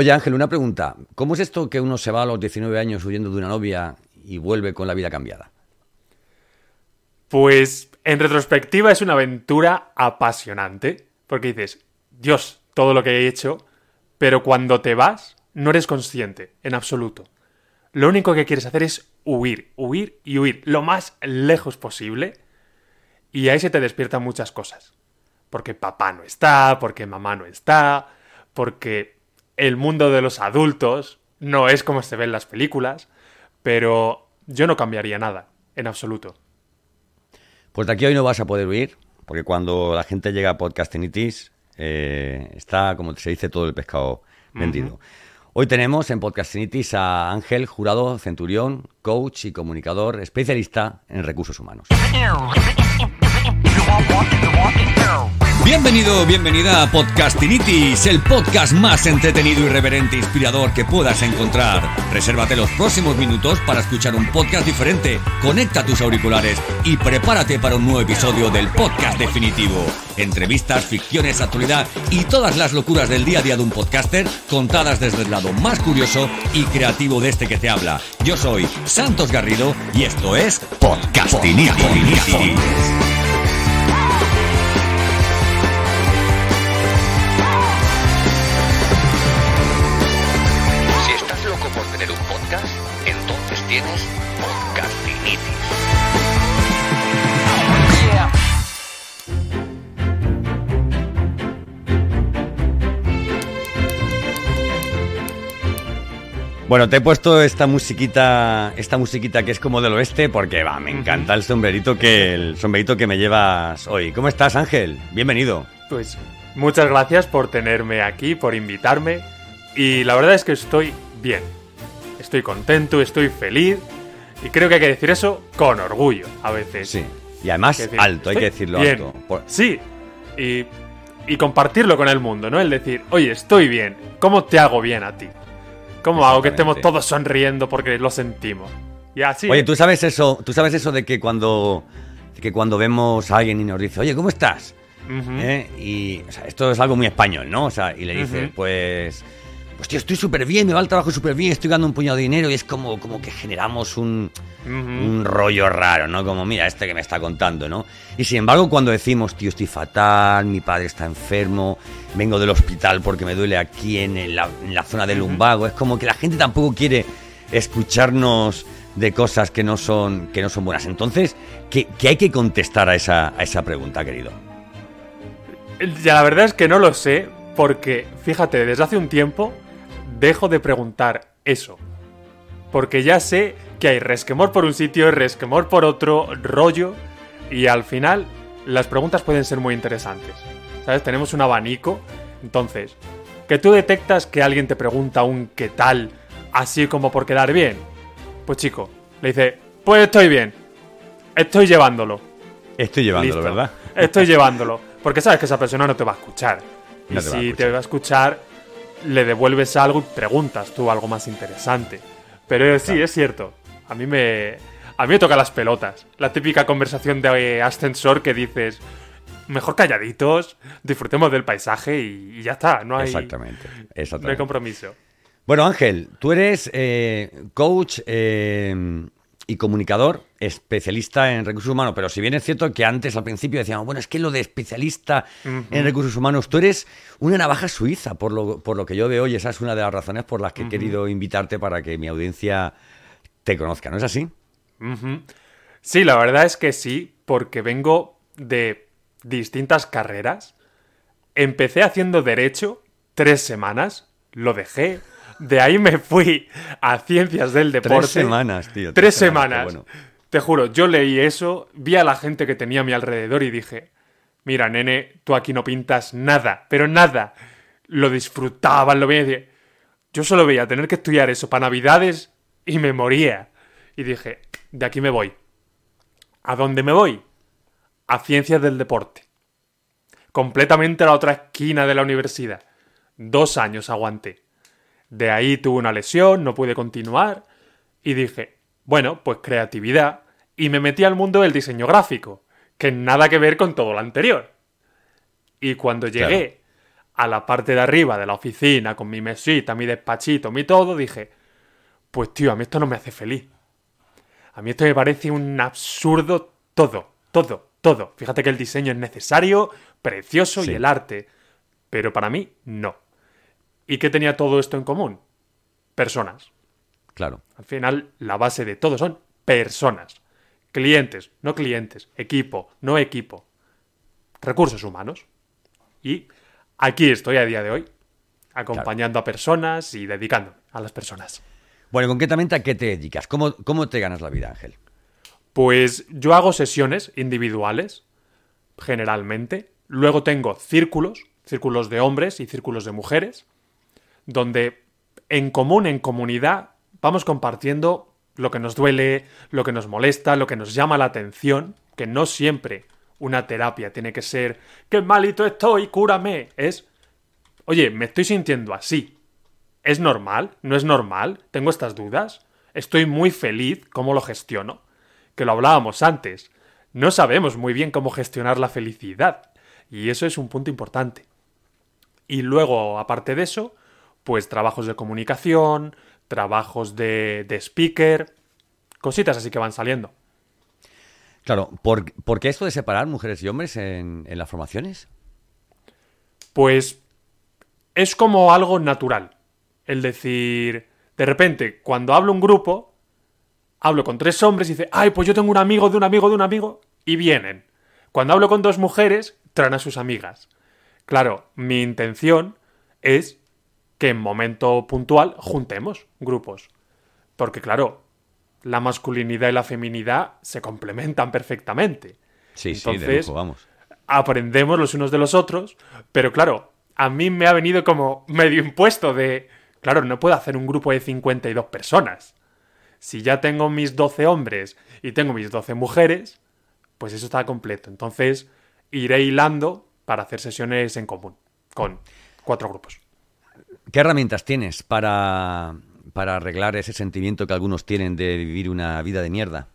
Oye, Ángel, una pregunta. ¿Cómo es esto que uno se va a los 19 años huyendo de una novia y vuelve con la vida cambiada? Pues, en retrospectiva, es una aventura apasionante. Porque dices, Dios, todo lo que he hecho. Pero cuando te vas, no eres consciente, en absoluto. Lo único que quieres hacer es huir, huir y huir. Lo más lejos posible. Y ahí se te despiertan muchas cosas. Porque papá no está, porque mamá no está, porque el mundo de los adultos no es como se ven las películas, pero yo no cambiaría nada, en absoluto. Pues de aquí hoy no vas a poder huir, porque cuando la gente llega a Podcastinitis está, como se dice, todo el pescado vendido. Uh-huh. Hoy tenemos en Podcastinitis a Ángel Jurado Centurión, coach y comunicador, especialista en recursos humanos. Bienvenido o bienvenida a Podcastinitis, el podcast más entretenido, irreverente e inspirador que puedas encontrar. Resérvate los próximos minutos para escuchar un podcast diferente, conecta tus auriculares y prepárate para un nuevo episodio del podcast definitivo. Entrevistas, ficciones, actualidad y todas las locuras del día a día de un podcaster contadas desde el lado más curioso y creativo de este que te habla. Yo soy Santos Garrido y esto es Podcastinitis. Tienes Podcastinitis. Bueno, te he puesto esta musiquita que es como del oeste, porque va, me encanta el sombrerito que me llevas hoy. ¿Cómo estás, Ángel? Bienvenido. Pues muchas gracias por tenerme aquí, por invitarme, y la verdad es que estoy bien. Estoy contento, estoy feliz y creo que hay que decir eso con orgullo a veces. Sí, y además alto, hay que decirlo alto. Sí, y compartirlo con el mundo, ¿no? El decir, oye, estoy bien, ¿cómo te hago bien a ti? ¿Cómo hago que estemos todos sonriendo porque lo sentimos? Y así. Oye, ¿tú sabes eso de que cuando vemos a alguien y nos dice, oye, ¿cómo estás? Uh-huh. Y o sea, esto es algo muy español, ¿no? O sea, y le dices, uh-huh, pues tío, estoy súper bien, me va el trabajo súper bien, estoy ganando un puñado de dinero, y es como que generamos un rollo raro, ¿no? Como, mira, este que me está contando, ¿no? Y sin embargo, cuando decimos, tío, estoy fatal, mi padre está enfermo, vengo del hospital porque me duele aquí en la zona del lumbago, es como que la gente tampoco quiere escucharnos de cosas que no son buenas. Entonces, ¿qué hay que contestar a esa pregunta, querido? Ya, la verdad es que no lo sé, porque, fíjate, desde hace un tiempo dejo de preguntar eso. Porque ya sé que hay resquemor por un sitio, resquemor por otro, rollo. Y al final, las preguntas pueden ser muy interesantes, ¿sabes? Tenemos un abanico. Entonces, que tú detectas que alguien te pregunta un qué tal, así como por quedar bien. Pues chico, le dice, pues estoy bien. Estoy llevándolo, listo, ¿verdad? Estoy llevándolo. Porque sabes que esa persona no te va a escuchar. Y no si te va a escuchar, le devuelves algo y preguntas tú algo más interesante. Pero sí, es cierto. A mí me toca las pelotas. La típica conversación de ascensor que dices, mejor calladitos, disfrutemos del paisaje y ya está. No hay, exactamente. No hay compromiso. Bueno, Ángel, tú eres coach y comunicador, especialista en recursos humanos. Pero si bien es cierto que antes, al principio, decíamos, bueno, es que lo de especialista en recursos humanos, tú eres una navaja suiza, por lo que yo veo, y esa es una de las razones por las que he querido invitarte para que mi audiencia te conozca, ¿no es así? Uh-huh. Sí, la verdad es que sí, porque vengo de distintas carreras. Empecé haciendo Derecho 3 semanas, lo dejé. De ahí me fui a Ciencias del Deporte. 3 semanas, tío. 3 semanas. Bueno. Te juro, yo leí eso, vi a la gente que tenía a mi alrededor y dije, mira, nene, tú aquí no pintas nada, pero nada. Lo disfrutaban, lo veía. Yo solo veía tener que estudiar eso para Navidades y me moría. Y dije, de aquí me voy. ¿A dónde me voy? A Ciencias del Deporte. Completamente a la otra esquina de la universidad. 2 años aguanté. De ahí tuve una lesión, no pude continuar y dije, bueno, pues creatividad. Y me metí al mundo del diseño gráfico, que nada que ver con todo lo anterior. Y cuando llegué a la parte de arriba de la oficina, con mi mesita, mi despachito, mi todo, dije, pues tío, a mí esto no me hace feliz. A mí esto me parece un absurdo todo. Fíjate que el diseño es necesario, precioso, sí, y el arte. Pero para mí, no. ¿Y qué tenía todo esto en común? Personas. Claro. Al final, la base de todo son personas. Clientes, no clientes. Equipo, no equipo. Recursos humanos. Y aquí estoy a día de hoy, acompañando, claro, a personas y dedicándome a las personas. Bueno, concretamente, ¿a qué te dedicas? ¿Cómo te ganas la vida, Ángel? Pues yo hago sesiones individuales, generalmente. Luego tengo círculos de hombres y círculos de mujeres, donde en común, en comunidad, vamos compartiendo lo que nos duele, lo que nos molesta, lo que nos llama la atención, que no siempre una terapia tiene que ser ¡qué malito estoy, cúrame! Es, oye, me estoy sintiendo así. ¿Es normal? ¿No es normal? ¿Tengo estas dudas? ¿Estoy muy feliz? ¿Cómo lo gestiono? Que lo hablábamos antes. No sabemos muy bien cómo gestionar la felicidad. Y eso es un punto importante. Y luego, aparte de eso, pues trabajos de comunicación, trabajos de speaker, cositas así que van saliendo. Claro, ¿por qué esto de separar mujeres y hombres en las formaciones? Pues es como algo natural. Es decir, de repente, cuando hablo un grupo, hablo con tres hombres y dice, ¡ay, pues yo tengo un amigo de un amigo de un amigo! Y vienen. Cuando hablo con dos mujeres, traen a sus amigas. Claro, mi intención es que en momento puntual juntemos grupos. Porque, claro, la masculinidad y la feminidad se complementan perfectamente. Sí, entonces, sí, de lujo, vamos. Aprendemos los unos de los otros, pero claro, a mí me ha venido como medio impuesto de, claro, no puedo hacer un grupo de 52 personas. Si ya tengo mis 12 hombres y tengo mis 12 mujeres, pues eso está completo. Entonces, iré hilando para hacer sesiones en común, con 4 grupos. ¿Qué herramientas tienes para arreglar ese sentimiento que algunos tienen de vivir una vida de mierda?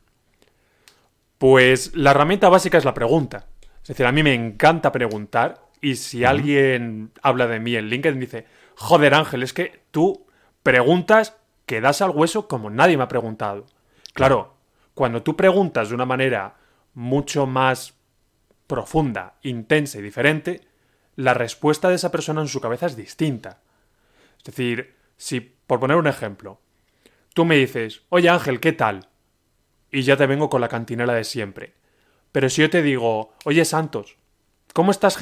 Pues la herramienta básica es la pregunta. Es decir, a mí me encanta preguntar y si alguien habla de mí en LinkedIn dice, joder, Ángel, es que tú preguntas que das al hueso como nadie me ha preguntado. Claro, cuando tú preguntas de una manera mucho más profunda, intensa y diferente, la respuesta de esa persona en su cabeza es distinta. Es decir, si, por poner un ejemplo, tú me dices, oye Ángel, ¿qué tal? Y ya te vengo con la cantinela de siempre. Pero si yo te digo, oye Santos, ¿cómo estás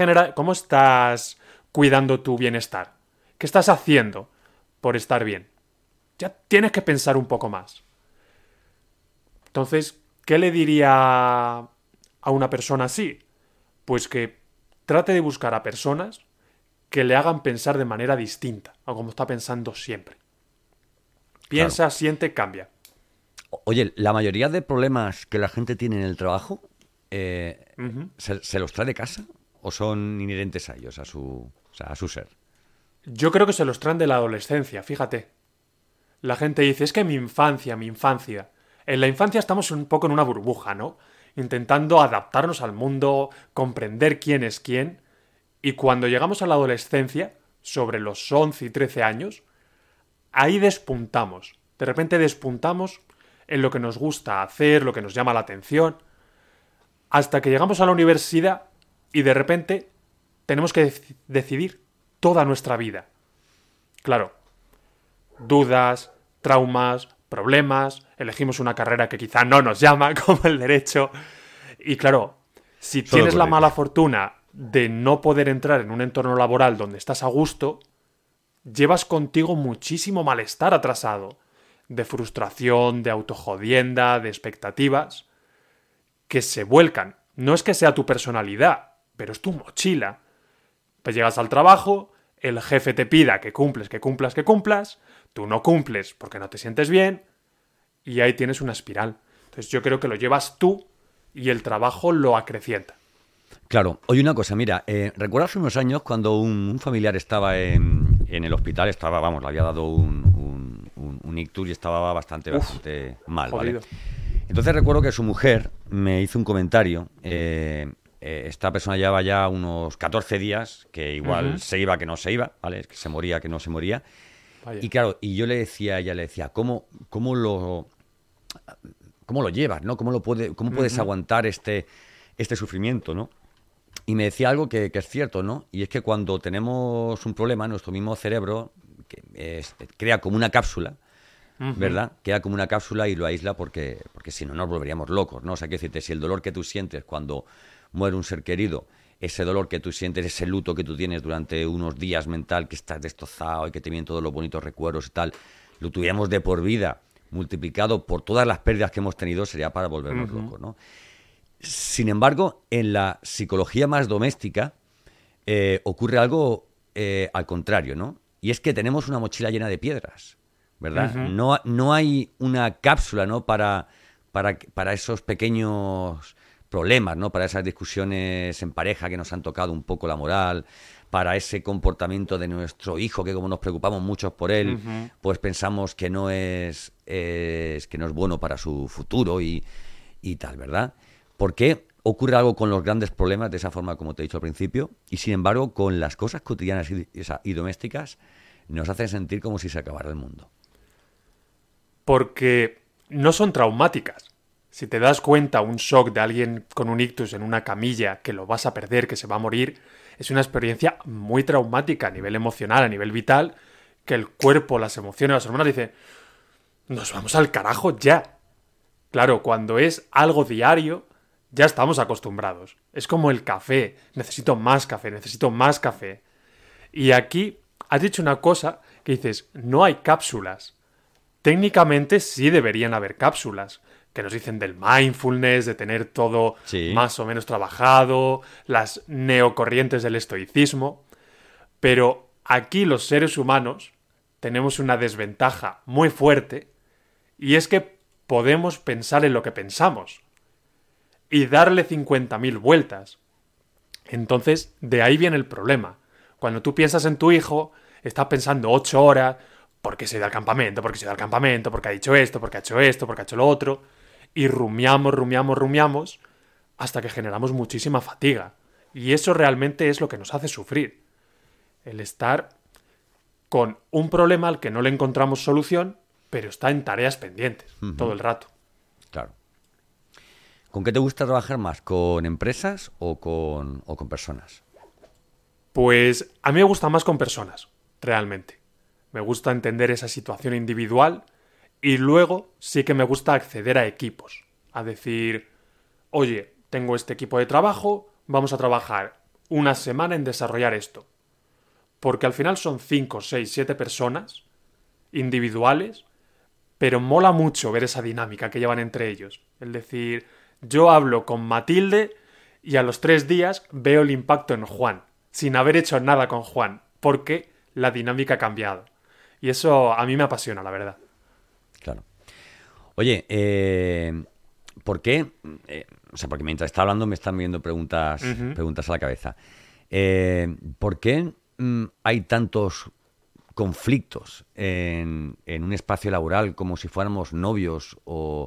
cuidando tu bienestar? ¿Qué estás haciendo por estar bien? Ya tienes que pensar un poco más. Entonces, ¿qué le diría a una persona así? Pues que trate de buscar a personas que le hagan pensar de manera distinta a como está pensando siempre. Piensa, claro, siente, cambia. Oye, la mayoría de problemas que la gente tiene en el trabajo ¿se los trae de casa o son inherentes a ellos, a su ser? Yo creo que se los traen de la adolescencia, fíjate. La gente dice, es que mi infancia. En la infancia estamos un poco en una burbuja, ¿no? Intentando adaptarnos al mundo, comprender quién es quién. Y cuando llegamos a la adolescencia, sobre los 11 y 13 años, ahí despuntamos. De repente despuntamos en lo que nos gusta hacer, lo que nos llama la atención, hasta que llegamos a la universidad y de repente tenemos que decidir toda nuestra vida. Claro, dudas, traumas, problemas, elegimos una carrera que quizá no nos llama, como el derecho. Y claro, si tienes la mala fortuna de no poder entrar en un entorno laboral donde estás a gusto, llevas contigo muchísimo malestar atrasado, de frustración, de autojodienda, de expectativas, que se vuelcan. No es que sea tu personalidad, pero es tu mochila. Pues llegas al trabajo, el jefe te pida que cumplas, tú no cumples porque no te sientes bien, y ahí tienes una espiral. Entonces yo creo que lo llevas tú y el trabajo lo acrecienta. Claro. Oye, una cosa, mira, recuerdo hace unos años cuando un familiar estaba en el hospital, le había dado un ictus y estaba bastante mal, jodido. ¿Vale? Entonces recuerdo que su mujer me hizo un comentario esta persona llevaba ya unos 14 días, que igual se iba, que no se iba, ¿vale? Que se moría, que no se moría. Vaya. Y claro, y yo le decía, ella le decía, ¿cómo lo llevas, no? ¿Cómo puedes aguantar este sufrimiento, no? Y me decía algo que es cierto, ¿no? Y es que cuando tenemos un problema, nuestro mismo cerebro crea como una cápsula, ¿verdad? Crea como una cápsula y lo aísla porque si no nos volveríamos locos, ¿no? O sea, quiero decirte, si el dolor que tú sientes cuando muere un ser querido, ese dolor que tú sientes, ese luto que tú tienes durante unos días mental, que estás destrozado y que te vienen todos los bonitos recuerdos y tal, lo tuviéramos de por vida, multiplicado por todas las pérdidas que hemos tenido, sería para volvernos locos, ¿no? Sin embargo, en la psicología más doméstica ocurre algo al contrario, ¿no? Y es que tenemos una mochila llena de piedras, ¿verdad? No hay una cápsula, ¿no? Para esos pequeños problemas, ¿no? Para esas discusiones en pareja que nos han tocado un poco la moral, para ese comportamiento de nuestro hijo que como nos preocupamos muchos por él, pues pensamos que no es bueno para su futuro y tal, ¿verdad? ¿Por qué ocurre algo con los grandes problemas de esa forma, como te he dicho al principio? Y sin embargo, con las cosas cotidianas y domésticas, nos hacen sentir como si se acabara el mundo. Porque no son traumáticas. Si te das cuenta, un shock de alguien con un ictus en una camilla, que lo vas a perder, que se va a morir, es una experiencia muy traumática a nivel emocional, a nivel vital, que el cuerpo, las emociones, las hormonas dicen, nos vamos al carajo ya. Claro, cuando es algo diario, ya estamos acostumbrados. Es como el café. Necesito más café. Y aquí has dicho una cosa que dices, no hay cápsulas. Técnicamente sí deberían haber cápsulas, que nos dicen del mindfulness, de tener todo más o menos trabajado, las neocorrientes del estoicismo. Pero aquí los seres humanos tenemos una desventaja muy fuerte, y es que podemos pensar en lo que pensamos y darle 50.000 vueltas. Entonces, de ahí viene el problema. Cuando tú piensas en tu hijo, estás pensando 8 horas, ¿por qué se ha ido al campamento? ¿Por qué se ha ido al campamento? ¿Por qué ha dicho esto? ¿Por qué ha hecho esto? ¿Por qué ha hecho lo otro? Y rumiamos, hasta que generamos muchísima fatiga. Y eso realmente es lo que nos hace sufrir. El estar con un problema al que no le encontramos solución, pero está en tareas pendientes todo el rato. Claro. ¿Con qué te gusta trabajar más? ¿Con empresas o con personas? Pues a mí me gusta más con personas, realmente. Me gusta entender esa situación individual y luego sí que me gusta acceder a equipos. A decir, oye, tengo este equipo de trabajo, vamos a trabajar una semana en desarrollar esto. Porque al final son 5, 6, 7 personas individuales, pero mola mucho ver esa dinámica que llevan entre ellos. Es decir, yo hablo con Matilde y a los 3 días veo el impacto en Juan, sin haber hecho nada con Juan, porque la dinámica ha cambiado. Y eso a mí me apasiona, la verdad. Claro. Oye, ¿por qué? O sea, porque mientras está hablando me están viendo preguntas a la cabeza. ¿Por qué hay tantos conflictos en un espacio laboral como si fuéramos novios o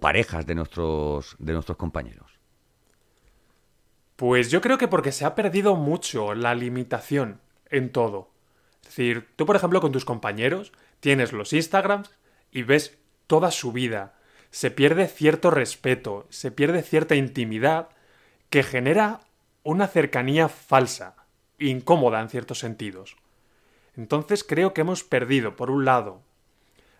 parejas de nuestros compañeros? Pues yo creo que porque se ha perdido mucho la limitación en todo. Es decir, tú, por ejemplo, con tus compañeros tienes los Instagrams y ves toda su vida. Se pierde cierto respeto, se pierde cierta intimidad que genera una cercanía falsa, incómoda en ciertos sentidos. Entonces creo que hemos perdido, por un lado,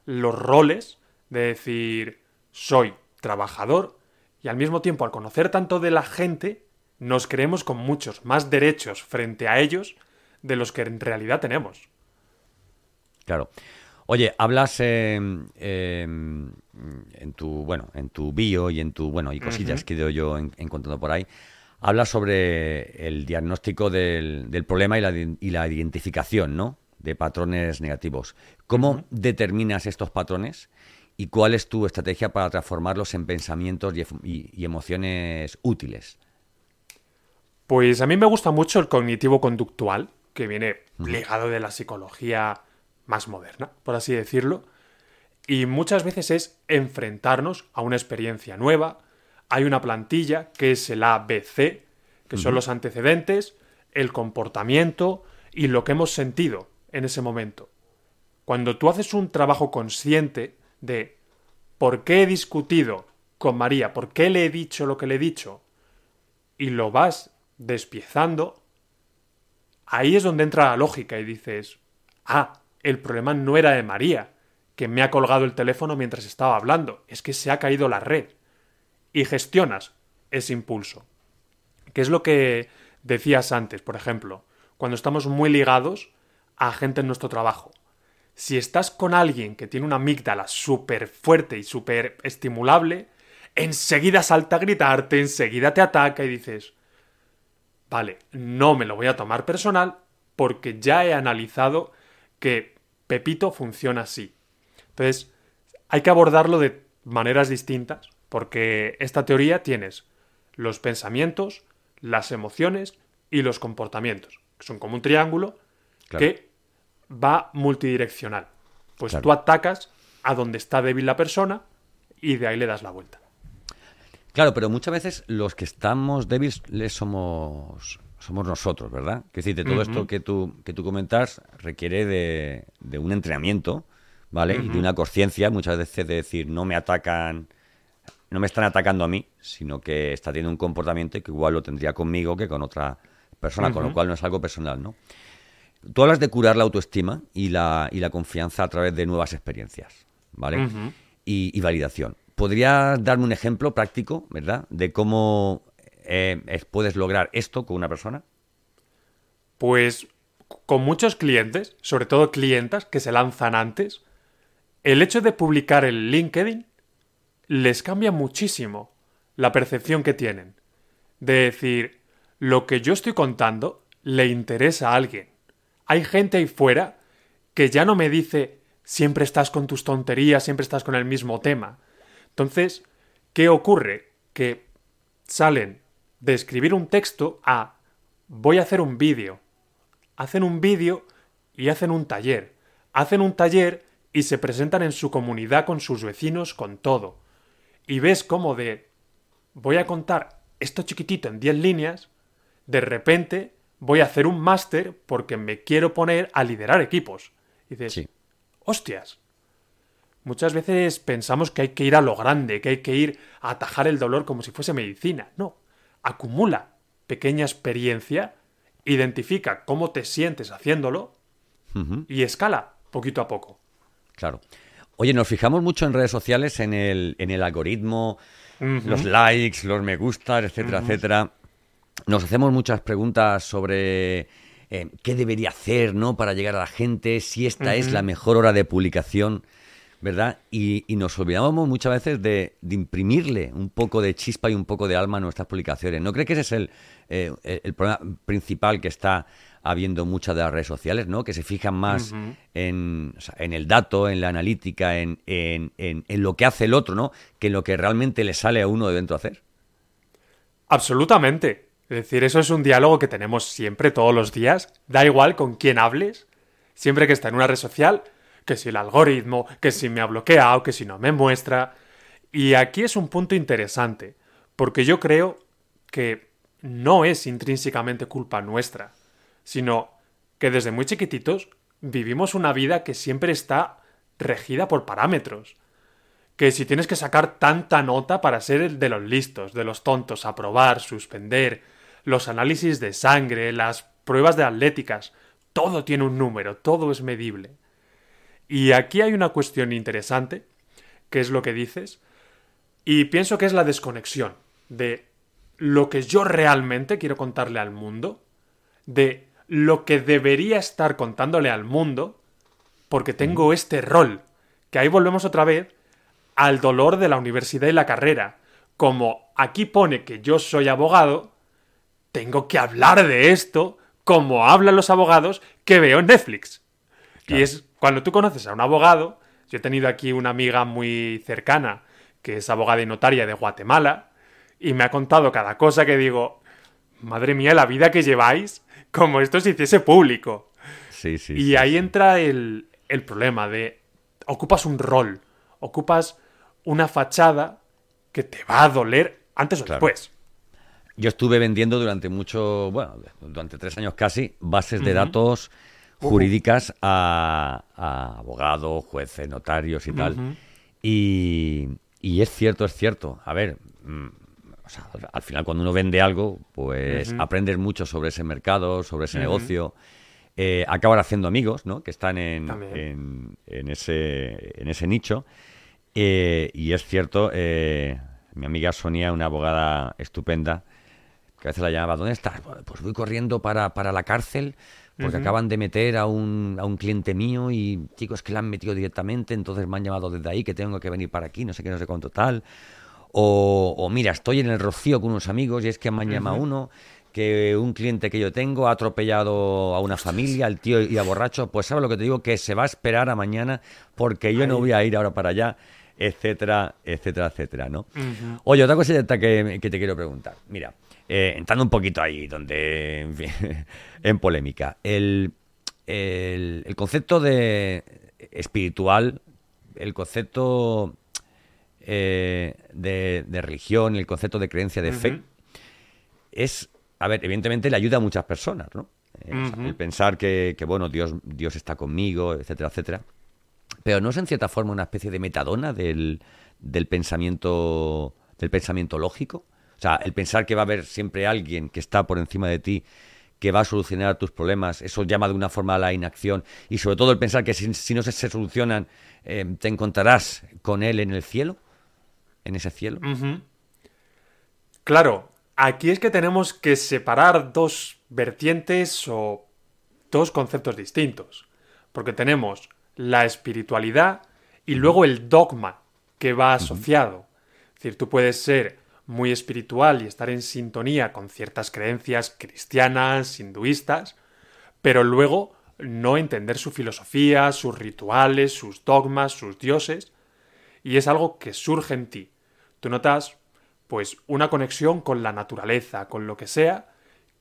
los roles de decir soy trabajador, y al mismo tiempo, al conocer tanto de la gente, nos creemos con muchos más derechos frente a ellos de los que en realidad tenemos. Claro. Oye, hablas en tu bio y en tu y cosillas que doy yo encontrando por ahí, hablas sobre el diagnóstico del problema y la identificación, ¿no? De patrones negativos. ¿Cómo determinas estos patrones y cuál es tu estrategia para transformarlos en pensamientos y emociones útiles? Pues a mí me gusta mucho el cognitivo-conductual, que viene ligado de la psicología más moderna, por así decirlo, y muchas veces es enfrentarnos a una experiencia nueva, hay una plantilla que es el ABC, que son los antecedentes, el comportamiento y lo que hemos sentido en ese momento. Cuando tú haces un trabajo consciente de por qué he discutido con María, por qué le he dicho lo que le he dicho, y lo vas despiezando, ahí es donde entra la lógica y dices, ah, el problema no era de María, que me ha colgado el teléfono mientras estaba hablando, es que se ha caído la red. Y gestionas ese impulso. Que es lo que decías antes, por ejemplo, cuando estamos muy ligados a gente en nuestro trabajo. Si estás con alguien que tiene una amígdala súper fuerte y súper estimulable, enseguida salta a gritarte, enseguida te ataca y dices, vale, no me lo voy a tomar personal porque ya he analizado que Pepito funciona así. Entonces, hay que abordarlo de maneras distintas porque esta teoría tienes los pensamientos, las emociones y los comportamientos, que son como un triángulo que va multidireccional. Pues tú atacas a donde está débil la persona y de ahí le das la vuelta. Claro, pero muchas veces los que estamos débiles somos nosotros, ¿verdad? Que es decir, de todo esto que tú comentas requiere de un entrenamiento, ¿vale? Y de una conciencia, muchas veces, de decir, no me están atacando a mí, sino que está teniendo un comportamiento que igual lo tendría conmigo que con otra persona, con lo cual no es algo personal, ¿no? Tú hablas de curar la autoestima y la confianza a través de nuevas experiencias, ¿vale? Y validación. ¿Podrías darme un ejemplo práctico, ¿verdad?, de cómo puedes lograr esto con una persona? Pues con muchos clientes, sobre todo clientas que se lanzan antes, el hecho de publicar en LinkedIn les cambia muchísimo la percepción que tienen. De decir, lo que yo estoy contando le interesa a alguien. Hay gente ahí fuera que ya no me dice, siempre estás con tus tonterías, siempre estás con el mismo tema. Entonces, ¿qué ocurre? Que salen de escribir un texto a, voy a hacer un vídeo. Hacen un vídeo y hacen un taller. Hacen un taller y se presentan en su comunidad con sus vecinos, con todo. Y ves cómo de, voy a contar esto chiquitito en 10 líneas, de repente voy a hacer un máster porque me quiero poner a liderar equipos. Y dices, hostias. Muchas veces pensamos que hay que ir a lo grande, que hay que ir a atajar el dolor como si fuese medicina. No, acumula pequeña experiencia, identifica cómo te sientes haciéndolo y escala poquito a poco. Claro. Oye, nos fijamos mucho en redes sociales, en el algoritmo, los likes, los me gustas, etcétera, etcétera. Nos hacemos muchas preguntas sobre qué debería hacer, ¿no?, para llegar a la gente, si esta es la mejor hora de publicación, ¿verdad? Y nos olvidamos muchas veces de imprimirle un poco de chispa y un poco de alma a nuestras publicaciones. ¿No crees que ese es el problema principal que está habiendo muchas de las redes sociales, ¿no?, que se fijan más en el dato, en la analítica, en lo que hace el otro, ¿no?, que en lo que realmente le sale a uno de dentro hacer? Absolutamente. Es decir, eso es un diálogo que tenemos siempre, todos los días. Da igual con quién hables, siempre que está en una red social, que si el algoritmo, que si me ha bloqueado, que si no me muestra. Y aquí es un punto interesante, porque yo creo que no es intrínsecamente culpa nuestra, sino que desde muy chiquititos vivimos una vida que siempre está regida por parámetros. Que si tienes que sacar tanta nota para ser el de los listos, de los tontos, aprobar, suspender, los análisis de sangre, las pruebas de atléticas, todo tiene un número, todo es medible. Y aquí hay una cuestión interesante, que es lo que dices, y pienso que es la desconexión de lo que yo realmente quiero contarle al mundo, de lo que debería estar contándole al mundo, porque tengo este rol, que ahí volvemos otra vez al dolor de la universidad y la carrera. Como aquí pone que yo soy abogado, tengo que hablar de esto como hablan los abogados que veo en Netflix. Claro. Y es cuando tú conoces a un abogado. Yo he tenido aquí una amiga muy cercana que es abogada y notaria de Guatemala y me ha contado cada cosa que digo, madre mía, la vida que lleváis, como esto se hiciese público. Sí, ahí entra el problema de ocupas un rol, ocupas una fachada que te va a doler antes o después. Yo estuve vendiendo durante mucho, durante 3 años casi, bases de datos jurídicas a abogados, jueces, notarios y tal. Y es cierto, A ver, al final cuando uno vende algo, pues aprendes mucho sobre ese mercado, sobre ese negocio. Acaban haciendo amigos, ¿no? Que están en ese nicho. Y es cierto, mi amiga Sonia, una abogada estupenda, que a veces la llamaba, ¿dónde estás? Pues voy corriendo para la cárcel porque acaban de meter a un cliente mío y, chicos, que la han metido directamente, entonces me han llamado desde ahí que tengo que venir para aquí, no sé qué, no sé cuánto tal. O mira, estoy en el Rocío con unos amigos y es que me han llamado uno que un cliente que yo tengo ha atropellado a una familia, el tío iba borracho, pues ¿sabes lo que te digo? Que se va a esperar a mañana porque yo no voy a ir ahora para allá, etcétera, etcétera, etcétera, ¿no? Oye, otra cosa que te quiero preguntar. Mira, entrando un poquito ahí donde en polémica, el concepto de espiritual, el concepto de religión, el concepto de creencia, de fe, es, a ver, evidentemente le ayuda a muchas personas, ¿no? O sea, el pensar que bueno, Dios está conmigo, etcétera, etcétera. Pero ¿no es en cierta forma una especie de metadona del pensamiento lógico? O sea, el pensar que va a haber siempre alguien que está por encima de ti, que va a solucionar tus problemas, eso llama de una forma a la inacción. Y sobre todo el pensar que si no se solucionan, te encontrarás con él en el cielo, en ese cielo. Claro, aquí es que tenemos que separar dos vertientes o dos conceptos distintos. Porque tenemos la espiritualidad y luego el dogma que va asociado. Es decir, tú puedes ser muy espiritual y estar en sintonía con ciertas creencias cristianas, hinduistas, pero luego no entender su filosofía, sus rituales, sus dogmas, sus dioses, y es algo que surge en ti. Tú notas, pues, una conexión con la naturaleza, con lo que sea,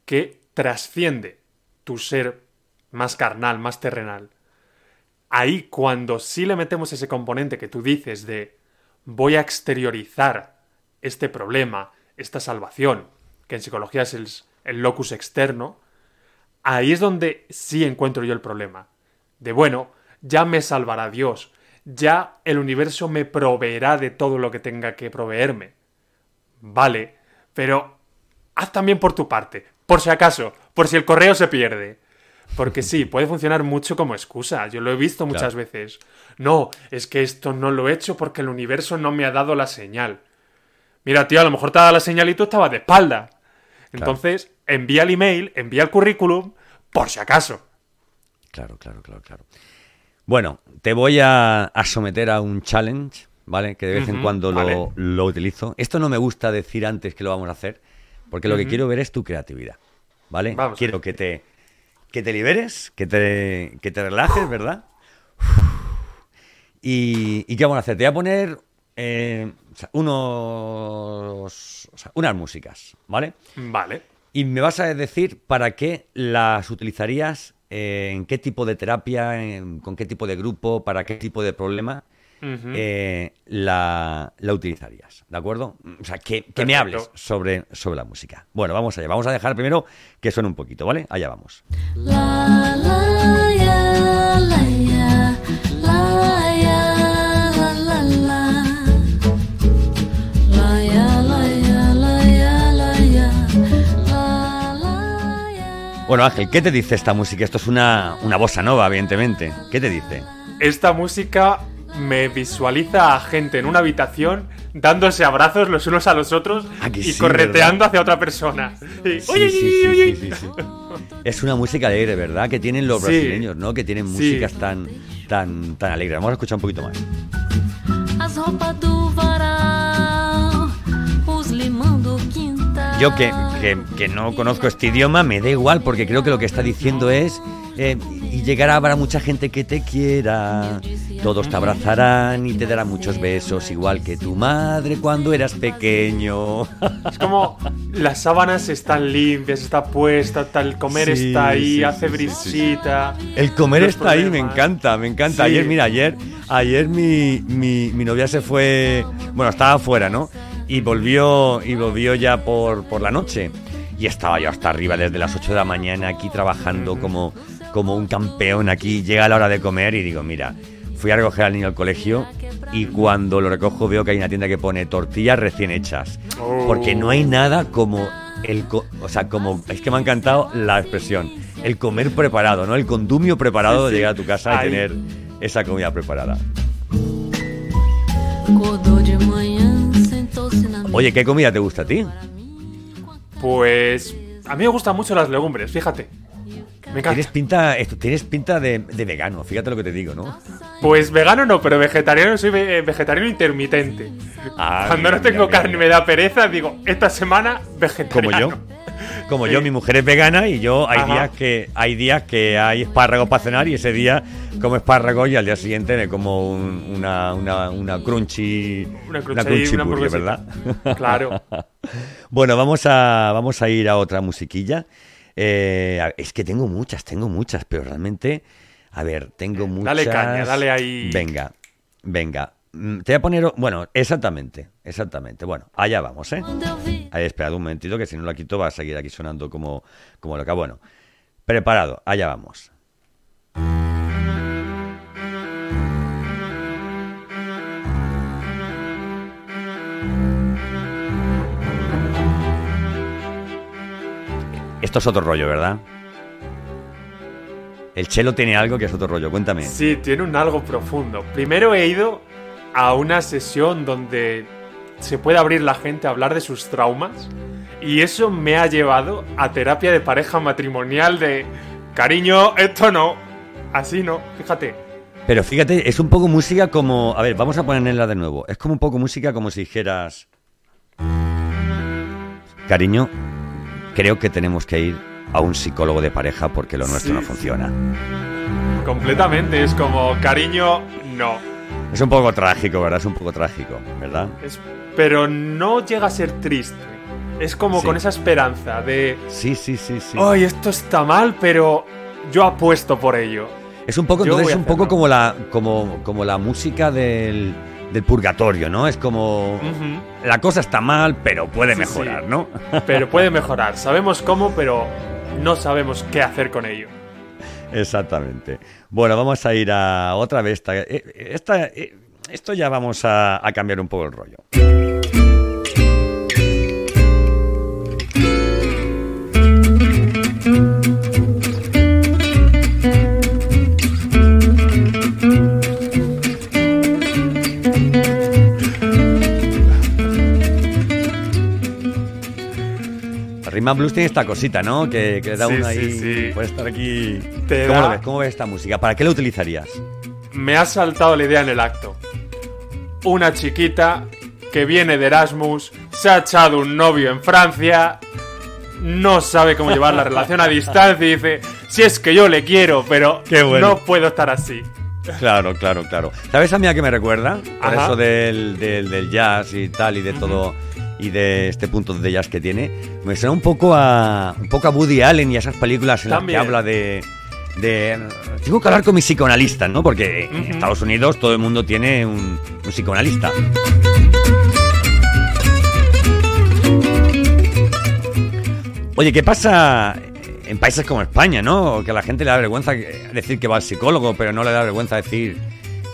que trasciende tu ser más carnal, más terrenal. Ahí, cuando sí le metemos ese componente que tú dices de voy a exteriorizar este problema, esta salvación, que en psicología es el locus externo, ahí es donde sí encuentro yo el problema. De bueno, ya me salvará Dios, ya el universo me proveerá de todo lo que tenga que proveerme. Vale, pero haz también por tu parte, por si acaso, por si el correo se pierde. Porque sí, puede funcionar mucho como excusa. Yo lo he visto muchas veces. No, es que esto no lo he hecho porque el universo no me ha dado la señal. Mira, tío, a lo mejor te ha dado la señal y tú estabas de espalda. Entonces, envía el email, envía el currículum, por si acaso. Claro. Bueno, te voy a someter a un challenge, ¿vale? Que de vez en cuando lo utilizo. Esto no me gusta decir antes que lo vamos a hacer, porque lo que quiero ver es tu creatividad, ¿vale? Vamos, quiero que te liberes, que te relajes, ¿verdad? ¿Y qué vamos a hacer? Te voy a poner unas músicas, ¿vale? Vale. Y me vas a decir para qué las utilizarías, en qué tipo de terapia, con qué tipo de grupo, para qué tipo de problema la utilizarías, ¿de acuerdo? O sea, que me hables sobre la música. Bueno, vamos allá. Vamos a dejar primero que suene un poquito, ¿vale? Allá vamos. La, la, ya, la, ya, la, ya. Bueno, Ángel, ¿qué te dice esta música? Esto es una bossa nova, evidentemente. ¿Qué te dice? Esta música me visualiza a gente en una habitación dándose abrazos los unos a los otros correteando, ¿verdad?, hacia otra persona. Y, sí. Es una música alegre, ¿verdad? Que tienen los brasileños, ¿no? Que tienen músicas tan alegres. Vamos a escuchar un poquito más. Yo que no conozco este idioma, me da igual, porque creo que lo que está diciendo es y llegará, habrá mucha gente que te quiera, todos te abrazarán y te darán muchos besos, igual que tu madre cuando eras pequeño. Es como las sábanas están limpias, está puesta, el comer está ahí, hace brisita. Sí. El comer está ahí, me encanta. Sí. Ayer, mira, mi novia se fue, bueno, estaba afuera, ¿no? Y volvió ya por la noche. Y estaba yo hasta arriba desde las 8 de la mañana aquí trabajando como un campeón aquí. Llega la hora de comer y digo, mira, fui a recoger al niño al colegio y cuando lo recojo veo que hay una tienda que pone tortillas recién hechas. Porque no hay nada como es que me ha encantado la expresión, el comer preparado, ¿no? El condumio preparado de llegar a tu casa y tener esa comida preparada. Oye, ¿qué comida te gusta a ti? Pues a mí me gustan mucho las legumbres, fíjate. Me encanta. Tienes pinta de vegano, fíjate lo que te digo, ¿no? Pues vegano no, pero vegetariano, soy vegetariano intermitente. Cuando no tengo carne y me da pereza, digo, esta semana vegetariano. Como yo, mi mujer es vegana y yo hay días que hay espárragos para cenar y ese día como espárragos y al día siguiente me como una crunchy, burger, ¿verdad? Claro. Bueno, vamos a ir a otra musiquilla. Es que tengo muchas, pero realmente, a ver, tengo muchas. Dale caña, dale ahí. Venga. Te voy a poner... Bueno, exactamente. Bueno, allá vamos, ¿eh? Ahí, esperad un momentito, que si no la quito va a seguir aquí sonando como loca. Bueno, preparado, allá vamos. Esto es otro rollo, ¿verdad? El chelo tiene algo que es otro rollo, cuéntame. Sí, tiene un algo profundo. Primero he ido a una sesión donde se puede abrir la gente a hablar de sus traumas y eso me ha llevado a terapia de pareja matrimonial de cariño, esto no, así no, fíjate. Pero fíjate, es un poco música como... A ver, vamos a ponerla de nuevo. Es como un poco música como si dijeras... Cariño, creo que tenemos que ir a un psicólogo de pareja porque lo nuestro no funciona. Completamente, es como cariño, no. Es un poco trágico, ¿verdad? Pero no llega a ser triste. Es como con esa esperanza de... Sí. Ay, esto está mal, pero yo apuesto por ello. Es un poco, entonces, como la música del purgatorio, ¿no? Es como... Uh-huh. La cosa está mal, pero puede mejorar, ¿no? Pero puede mejorar. Sabemos cómo, pero no sabemos qué hacer con ello. Exactamente. Bueno, vamos a ir a otra vez. Esto ya vamos a cambiar un poco el rollo. Rhythm & Blues tiene esta cosita, ¿no? Que le da uno ahí... Sí. Puede estar aquí... ¿Cómo ves esta música? ¿Para qué la utilizarías? Me ha saltado la idea en el acto. Una chiquita que viene de Erasmus, se ha echado un novio en Francia, no sabe cómo llevar la relación a distancia y dice, si es que yo le quiero, pero no puedo estar así. Claro. ¿Sabes a mí a qué me recuerda? Por eso del jazz y tal y de todo... y de este punto de jazz que tiene, me suena un poco a Woody Allen y a esas películas en las que habla de tengo que hablar con mi psicoanalista, ¿no? Porque en Estados Unidos todo el mundo tiene un psicoanalista. Oye, ¿qué pasa en países como España, no? Que a la gente le da vergüenza decir que va al psicólogo, pero no le da vergüenza decir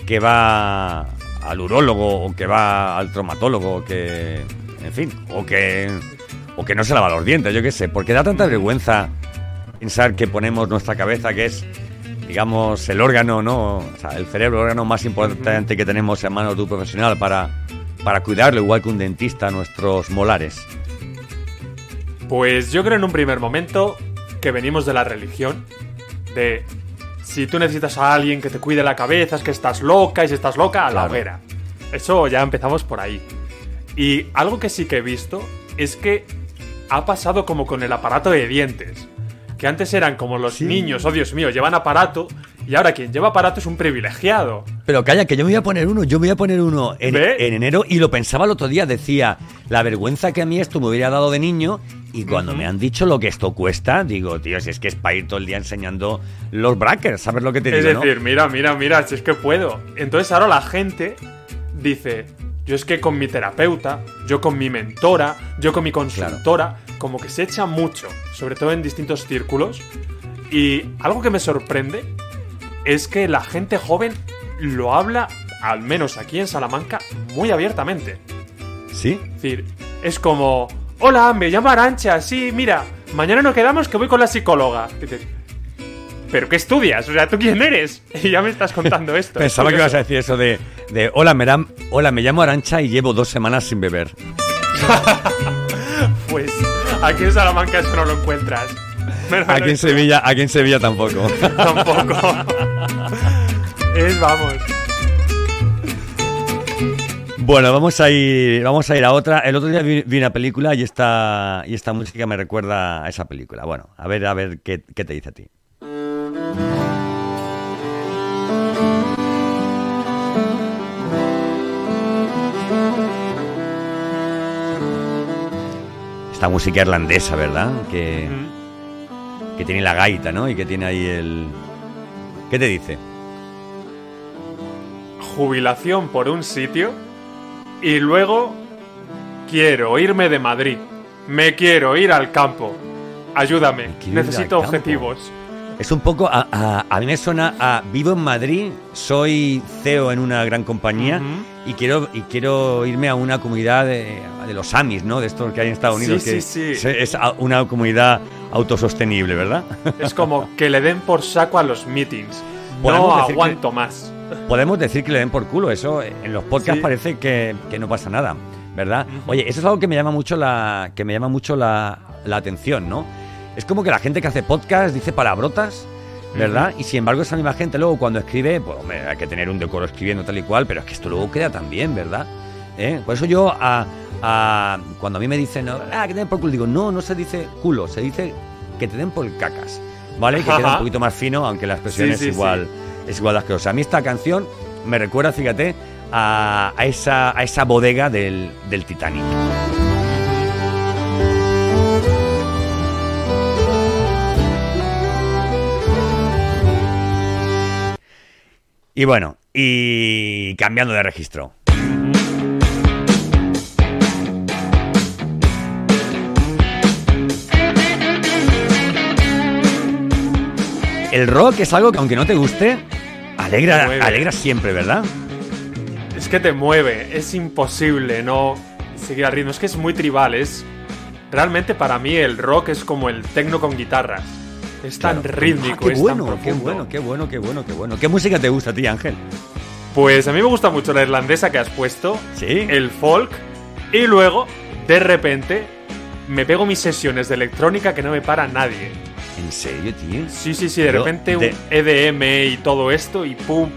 que va al urólogo o que va al traumatólogo o que... En fin, o que no se lava los dientes, yo qué sé. Porque da tanta vergüenza pensar que ponemos nuestra cabeza, que es, digamos, el órgano, ¿no? O sea, el cerebro, el órgano más importante que tenemos en manos de un profesional para cuidarlo, igual que un dentista, nuestros molares. Pues yo creo en un primer momento que venimos de la religión, de si tú necesitas a alguien que te cuide la cabeza, es que estás loca, y si estás loca, a la hoguera. Eso ya empezamos por ahí. Y algo que sí que he visto es que ha pasado como con el aparato de dientes, que antes eran como los niños, oh Dios mío, llevan aparato, y ahora quien lleva aparato es un privilegiado. Pero calla, que yo me voy a poner uno en enero, y lo pensaba el otro día, decía, la vergüenza que a mí esto me hubiera dado de niño, y cuando me han dicho lo que esto cuesta, digo, tío, si es que es para ir todo el día enseñando los brackets, ¿sabes lo que te digo? Es decir, ¿no? mira, si es que puedo. Entonces ahora la gente dice... Yo es que con mi terapeuta, yo con mi mentora, yo con mi consultora, claro, como que se echa mucho, sobre todo en distintos círculos. Y algo que me sorprende es que la gente joven lo habla, al menos aquí en Salamanca, muy abiertamente. ¿Sí? Es decir, es como, hola, me llamo Arancha, sí, mira, mañana nos quedamos que voy con la psicóloga. ¿Pero qué estudias? O sea, ¿tú quién eres? Y ya me estás contando esto. Pensaba que ibas a decir eso de hola, me llamo Arancha y llevo 2 semanas sin beber. Pues aquí en Salamanca eso no lo encuentras. Aquí en Sevilla tampoco. Tampoco. Es, vamos. Bueno, vamos a ir a otra. El otro día vi una película y esta música me recuerda a esa película. Bueno, a ver qué te dice a ti. Esta música irlandesa, ¿verdad? Que tiene la gaita, ¿no? Y que tiene ahí el... ¿Qué te dice? Jubilación por un sitio y luego quiero irme de Madrid. Me quiero ir al campo. Ayúdame, necesito objetivos. Es un poco, a mí me suena a vivo en Madrid, soy CEO en una gran compañía, uh-huh, y quiero irme a una comunidad de los Amish, ¿no? De estos que hay en Estados Unidos, sí. Es una comunidad autosostenible, ¿verdad? Es como que le den por saco a los meetings, no aguanto más. Podemos decir que le den por culo, eso en los podcasts parece que no pasa nada, ¿verdad? Uh-huh. Oye, eso es algo que me llama mucho la atención, ¿no? Es como que la gente que hace podcast dice palabrotas, ¿verdad? Uh-huh. Y sin embargo esa misma gente luego cuando escribe, pues hombre, hay que tener un decoro escribiendo tal y cual, pero es que esto luego queda tan bien, ¿verdad? Por eso yo cuando a mí me dicen que te den por culo, digo, no se dice culo, se dice que te den por cacas, ¿vale? Que queda un poquito más fino, aunque la expresión es igual asquerosa. A mí esta canción me recuerda, fíjate, a esa bodega del Titanic. Y bueno, y cambiando de registro. El rock es algo que aunque no te guste, alegra siempre, ¿verdad? Es que te mueve, es imposible no seguir al ritmo, es que es muy tribal, realmente para mí el rock es como el techno con guitarras. Es tan rítmico, es tan profundo. Qué bueno. ¿Qué música te gusta a ti, Ángel? Pues a mí me gusta mucho la irlandesa que has puesto, ¿sí?, el folk, y luego, de repente, me pego mis sesiones de electrónica que no me para nadie. ¿En serio, tío? Sí, de repente un EDM y todo esto, y pum,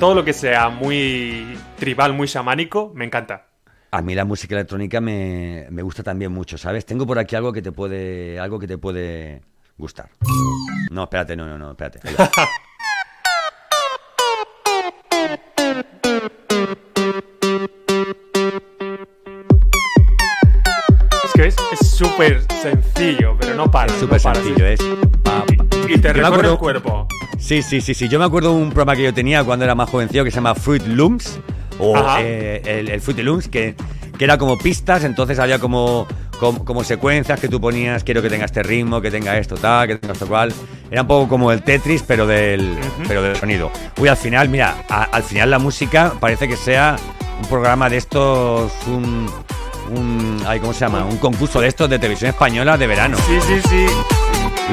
todo lo que sea muy tribal, muy chamánico, me encanta. A mí la música electrónica me gusta también mucho, ¿sabes? Tengo por aquí algo que te puede gustar. No, espérate, no, espérate. Es que es súper sencillo, pero no para. Es súper sencillo, es. Y te recorre el cuerpo. Sí. Yo me acuerdo un programa que yo tenía cuando era más jovencillo que se llama Fruit Loops, o el Fruit Loops, que era como pistas, entonces había como secuencias que tú ponías, quiero que tenga este ritmo, que tenga esto tal, que tenga esto cual. Era un poco como el Tetris, pero del sonido. Uy, al final, mira, al final la música parece que sea un programa de estos, ¿cómo se llama? Un concurso de estos de televisión española de verano. Sí.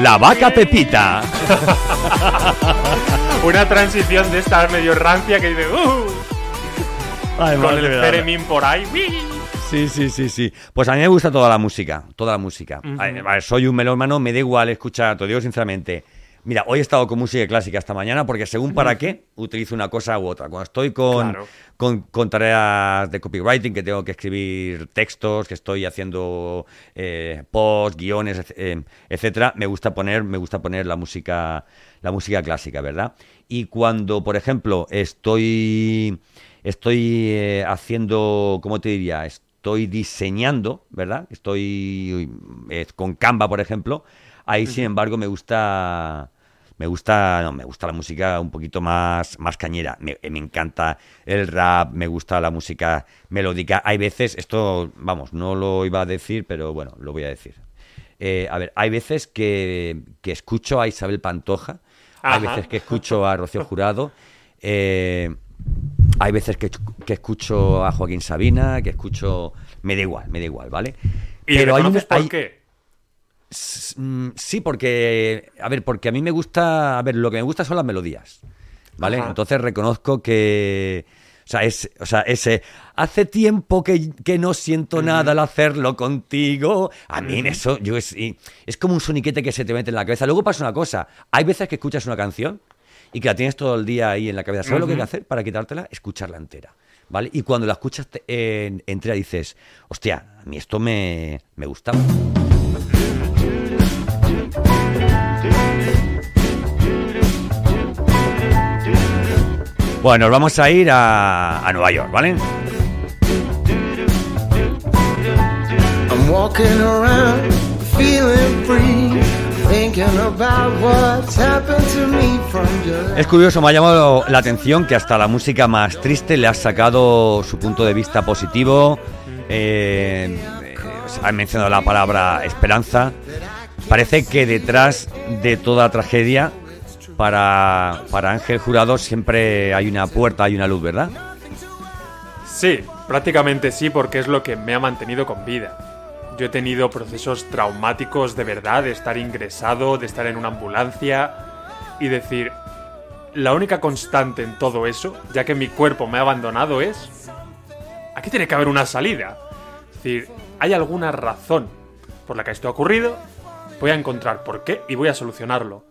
La vaca Pepita. Una transición de esta medio rancia que dice con el Ceremín por ahí. Sí. Pues a mí me gusta toda la música. Uh-huh. A ver, soy un melómano, me da igual escuchar, te digo sinceramente. Mira, hoy he estado con música clásica esta mañana porque según para qué utilizo una cosa u otra. Cuando estoy con tareas de copywriting, que tengo que escribir textos, que estoy haciendo posts, guiones, etcétera, me gusta poner la música clásica, ¿verdad? Y cuando, por ejemplo, estoy haciendo, ¿cómo te diría? Estoy diseñando, ¿verdad? Estoy con Canva, por ejemplo. Ahí, sin embargo, me gusta Me gusta la música un poquito más cañera. Me encanta el rap, me gusta la música melódica. Hay veces, esto, vamos, no lo iba a decir, pero bueno, lo voy a decir. A ver, hay veces que escucho a Isabel Pantoja, ajá, hay veces que escucho a Rocío Jurado, hay veces que escucho a Joaquín Sabina, que escucho... Me da igual, ¿vale? ¿Y pero reconoces por qué? Sí, porque... A ver, porque a mí me gusta... A ver, lo que me gusta son las melodías, ¿vale? Ajá. Entonces reconozco que... O sea, ese hace tiempo que no siento nada al hacerlo contigo. A mí en eso, es como un soniquete que se te mete en la cabeza. Luego pasa una cosa. Hay veces que escuchas una canción y que la tienes todo el día ahí en la cabeza. ¿Sabes lo que hay que hacer para quitártela? Escucharla entera, ¿vale? Y cuando la escuchas entera dices, hostia, a mí esto me gustaba. Bueno, nos vamos a ir a Nueva York, ¿vale? I'm walking around, feeling free, thinking about what's happened to me from July. Es curioso, me ha llamado la atención que hasta la música más triste le has sacado su punto de vista positivo. Han mencionado la palabra esperanza. Parece que detrás de toda tragedia, para Ángel Jurado siempre hay una puerta, hay una luz, ¿verdad? Sí, prácticamente sí, porque es lo que me ha mantenido con vida. Yo he tenido procesos traumáticos de verdad, de estar ingresado, de estar en una ambulancia y decir, la única constante en todo eso, ya que mi cuerpo me ha abandonado, es aquí tiene que haber una salida. Es decir, hay alguna razón por la que esto ha ocurrido, voy a encontrar por qué y voy a solucionarlo.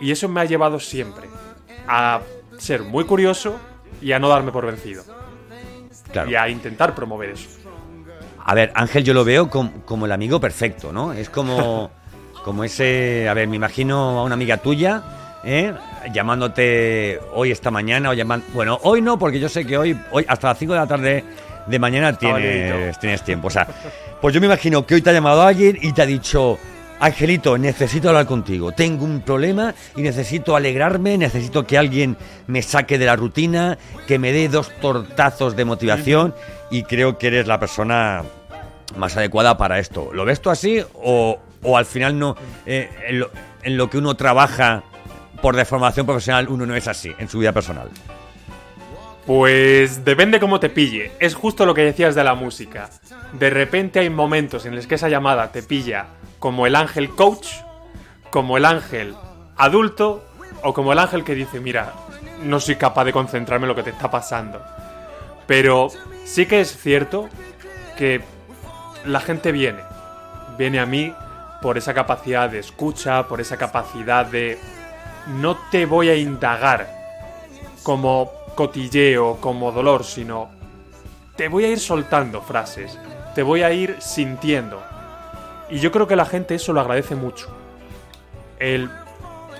Y eso me ha llevado siempre a ser muy curioso y a no darme por vencido. Claro. Y a intentar promover eso. A ver, Ángel, yo lo veo como el amigo perfecto, ¿no? Es como ese... A ver, me imagino a una amiga tuya, llamándote hoy, esta mañana, bueno, hoy no, porque yo sé que hoy hasta las 5 de la tarde de mañana tienes tiempo. O sea, pues yo me imagino que hoy te ha llamado alguien y te ha dicho... Angelito, necesito hablar contigo, tengo un problema y necesito alegrarme, necesito que alguien me saque de la rutina, que me dé dos tortazos de motivación, y creo que eres la persona más adecuada para esto. ¿Lo ves tú así o al final no? En lo que uno trabaja por deformación profesional, uno no es así en su vida personal. Pues depende cómo te pille. Es justo lo que decías de la música. De repente hay momentos en los que esa llamada te pilla como el ángel coach, como el ángel adulto, o como el ángel que dice, mira, no soy capaz de concentrarme en lo que te está pasando. Pero sí que es cierto que la gente viene a mí por esa capacidad de escucha, por esa capacidad de no te voy a indagar como cotilleo, como dolor, sino te voy a ir soltando frases, te voy a ir sintiendo. Y yo creo que la gente eso lo agradece mucho. El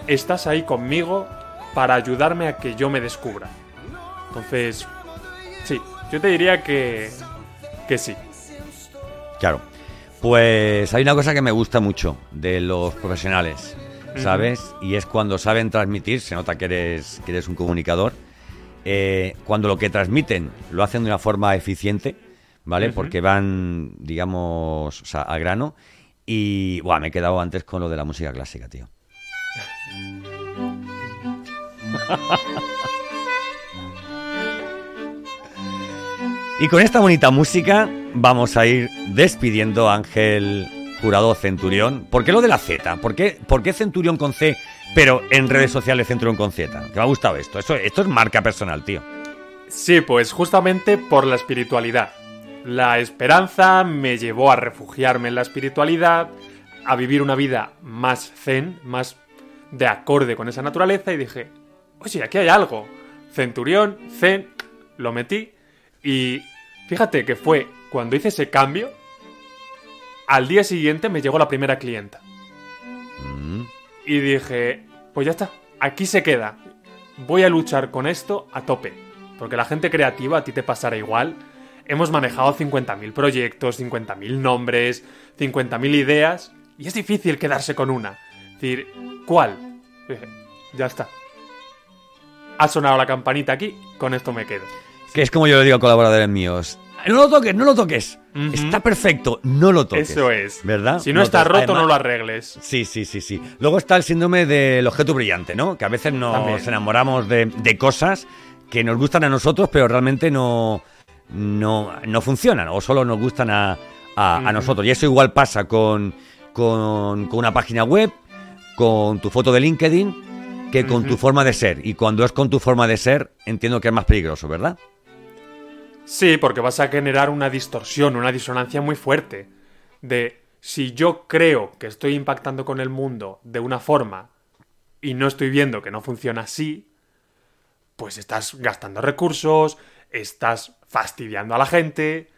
estás ahí conmigo para ayudarme a que yo me descubra. Entonces, sí, yo te diría que sí. Claro. Pues hay una cosa que me gusta mucho de los profesionales, ¿sabes? Y es cuando saben transmitir, se nota que eres un comunicador, cuando lo que transmiten lo hacen de una forma eficiente, ¿vale? Porque van, digamos, o sea, al grano. Y, buah, me he quedado antes con lo de la música clásica, tío. Y con esta bonita música vamos a ir despidiendo a Ángel Jurado Centurión. ¿Por qué lo de la Z? ¿Por qué Centurión con C, pero en redes sociales Centurión con Z? Que me ha gustado esto. Esto es marca personal, tío. Sí, pues justamente por la espiritualidad. La esperanza me llevó a refugiarme en la espiritualidad, a vivir una vida más zen, más de acorde con esa naturaleza, y dije, oye, aquí hay algo. Centurión, zen, lo metí, y fíjate que fue cuando hice ese cambio, al día siguiente me llegó la primera clienta. Y dije, pues ya está, aquí se queda. Voy a luchar con esto a tope, porque la gente creativa a ti te pasará igual. Hemos manejado 50.000 proyectos, 50.000 nombres, 50.000 ideas, y es difícil quedarse con una. Es decir, ¿cuál? Dije, ya está. Ha sonado la campanita aquí, con esto me quedo. Que es como yo le digo a colaboradores míos. No lo toques, no lo toques. Uh-huh. Está perfecto, no lo toques. Eso es. ¿Verdad? Si no, no está roto, además, no lo arregles. Sí, sí, sí, sí. Luego está el síndrome del objeto brillante, ¿no? Que a veces nos enamoramos de cosas que nos gustan a nosotros, pero realmente no funcionan o solo nos gustan a nosotros. Y eso igual pasa con una página web, con tu foto de LinkedIn, que con tu forma de ser. Y cuando es con tu forma de ser, entiendo que es más peligroso, ¿verdad? Sí, porque vas a generar una distorsión, una disonancia muy fuerte. De si yo creo que estoy impactando con el mundo de una forma y no estoy viendo que no funciona así, pues estás gastando recursos, estás fastidiando a la gente,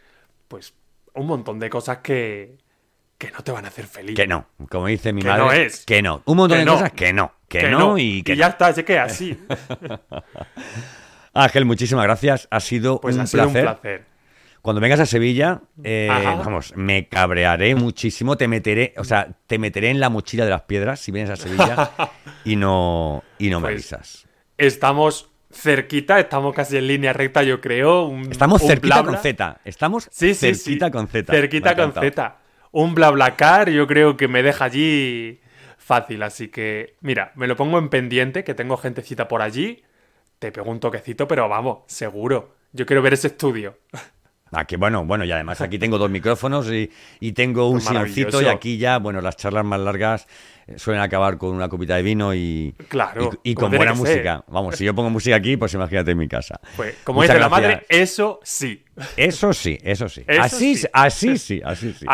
pues un montón de cosas que no te van a hacer feliz. Que no, como dice mi madre. Que no es. Que no, un montón de cosas que no y que... Y ya está, se queda así. Ángel, muchísimas gracias. Ha sido un placer. Cuando vengas a Sevilla, vamos, me cabrearé muchísimo, te meteré en la mochila de las piedras si vienes a Sevilla y no pues, me avisas. Estamos cerquita, estamos casi en línea recta, yo creo. Estamos cerquita con Z. Cerquita con Z. Un BlaBlaCar, yo creo que me deja allí fácil. Así que, mira, me lo pongo en pendiente, que tengo gentecita por allí. Te pego un toquecito, pero vamos, seguro. Yo quiero ver ese estudio. Aquí, bueno, y además aquí tengo dos micrófonos y tengo un silloncito y aquí ya, bueno, las charlas más largas suelen acabar con una copita de vino y con buena música. Vamos, si yo pongo música aquí, pues imagínate en mi casa. Pues, como dice la madre, eso sí. Eso sí. Así sí.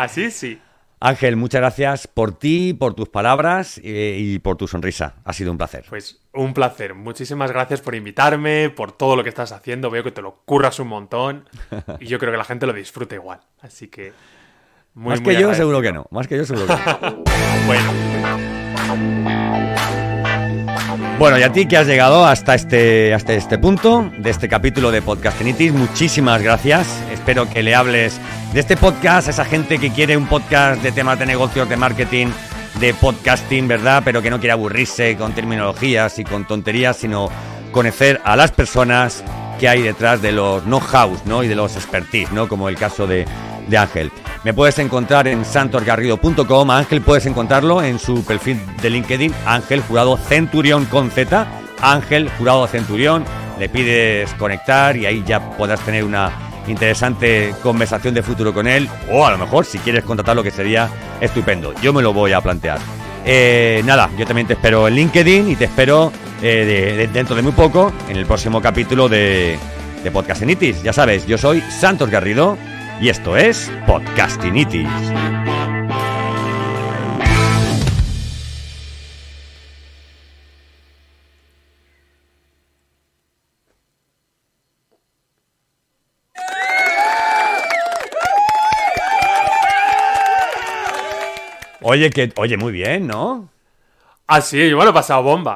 Así sí. Ángel, muchas gracias por ti, por tus palabras y por tu sonrisa. Ha sido un placer. Pues un placer. Muchísimas gracias por invitarme, por todo lo que estás haciendo. Veo que te lo curras un montón y yo creo que la gente lo disfruta igual. Así que muy agradecido. Más que yo seguro que no. Bueno, y a ti que has llegado hasta este punto de este capítulo de Podcastinitis, muchísimas gracias. Espero que le hables de este podcast a esa gente que quiere un podcast de temas de negocios, de marketing, de podcasting, ¿verdad? Pero que no quiere aburrirse con terminologías y con tonterías, sino conocer a las personas que hay detrás de los know-hows, ¿no? Y de los expertise, ¿no? Como el caso de Ángel. Me puedes encontrar en santosgarrido.com. A Ángel puedes encontrarlo en su perfil de LinkedIn, Ángel Jurado Centurión con Z. Ángel Jurado Centurión. Le pides conectar y ahí ya podrás tener una interesante conversación de futuro con él. O a lo mejor, si quieres contratarlo, que sería estupendo. Yo me lo voy a plantear. Nada, yo también te espero en LinkedIn y te espero dentro de muy poco en el próximo capítulo de Podcastinitis. Ya sabes, yo soy Santos Garrido. Y esto es Podcastinitis. Oye, muy bien, ¿no? Ah, sí, yo me lo he pasado bomba.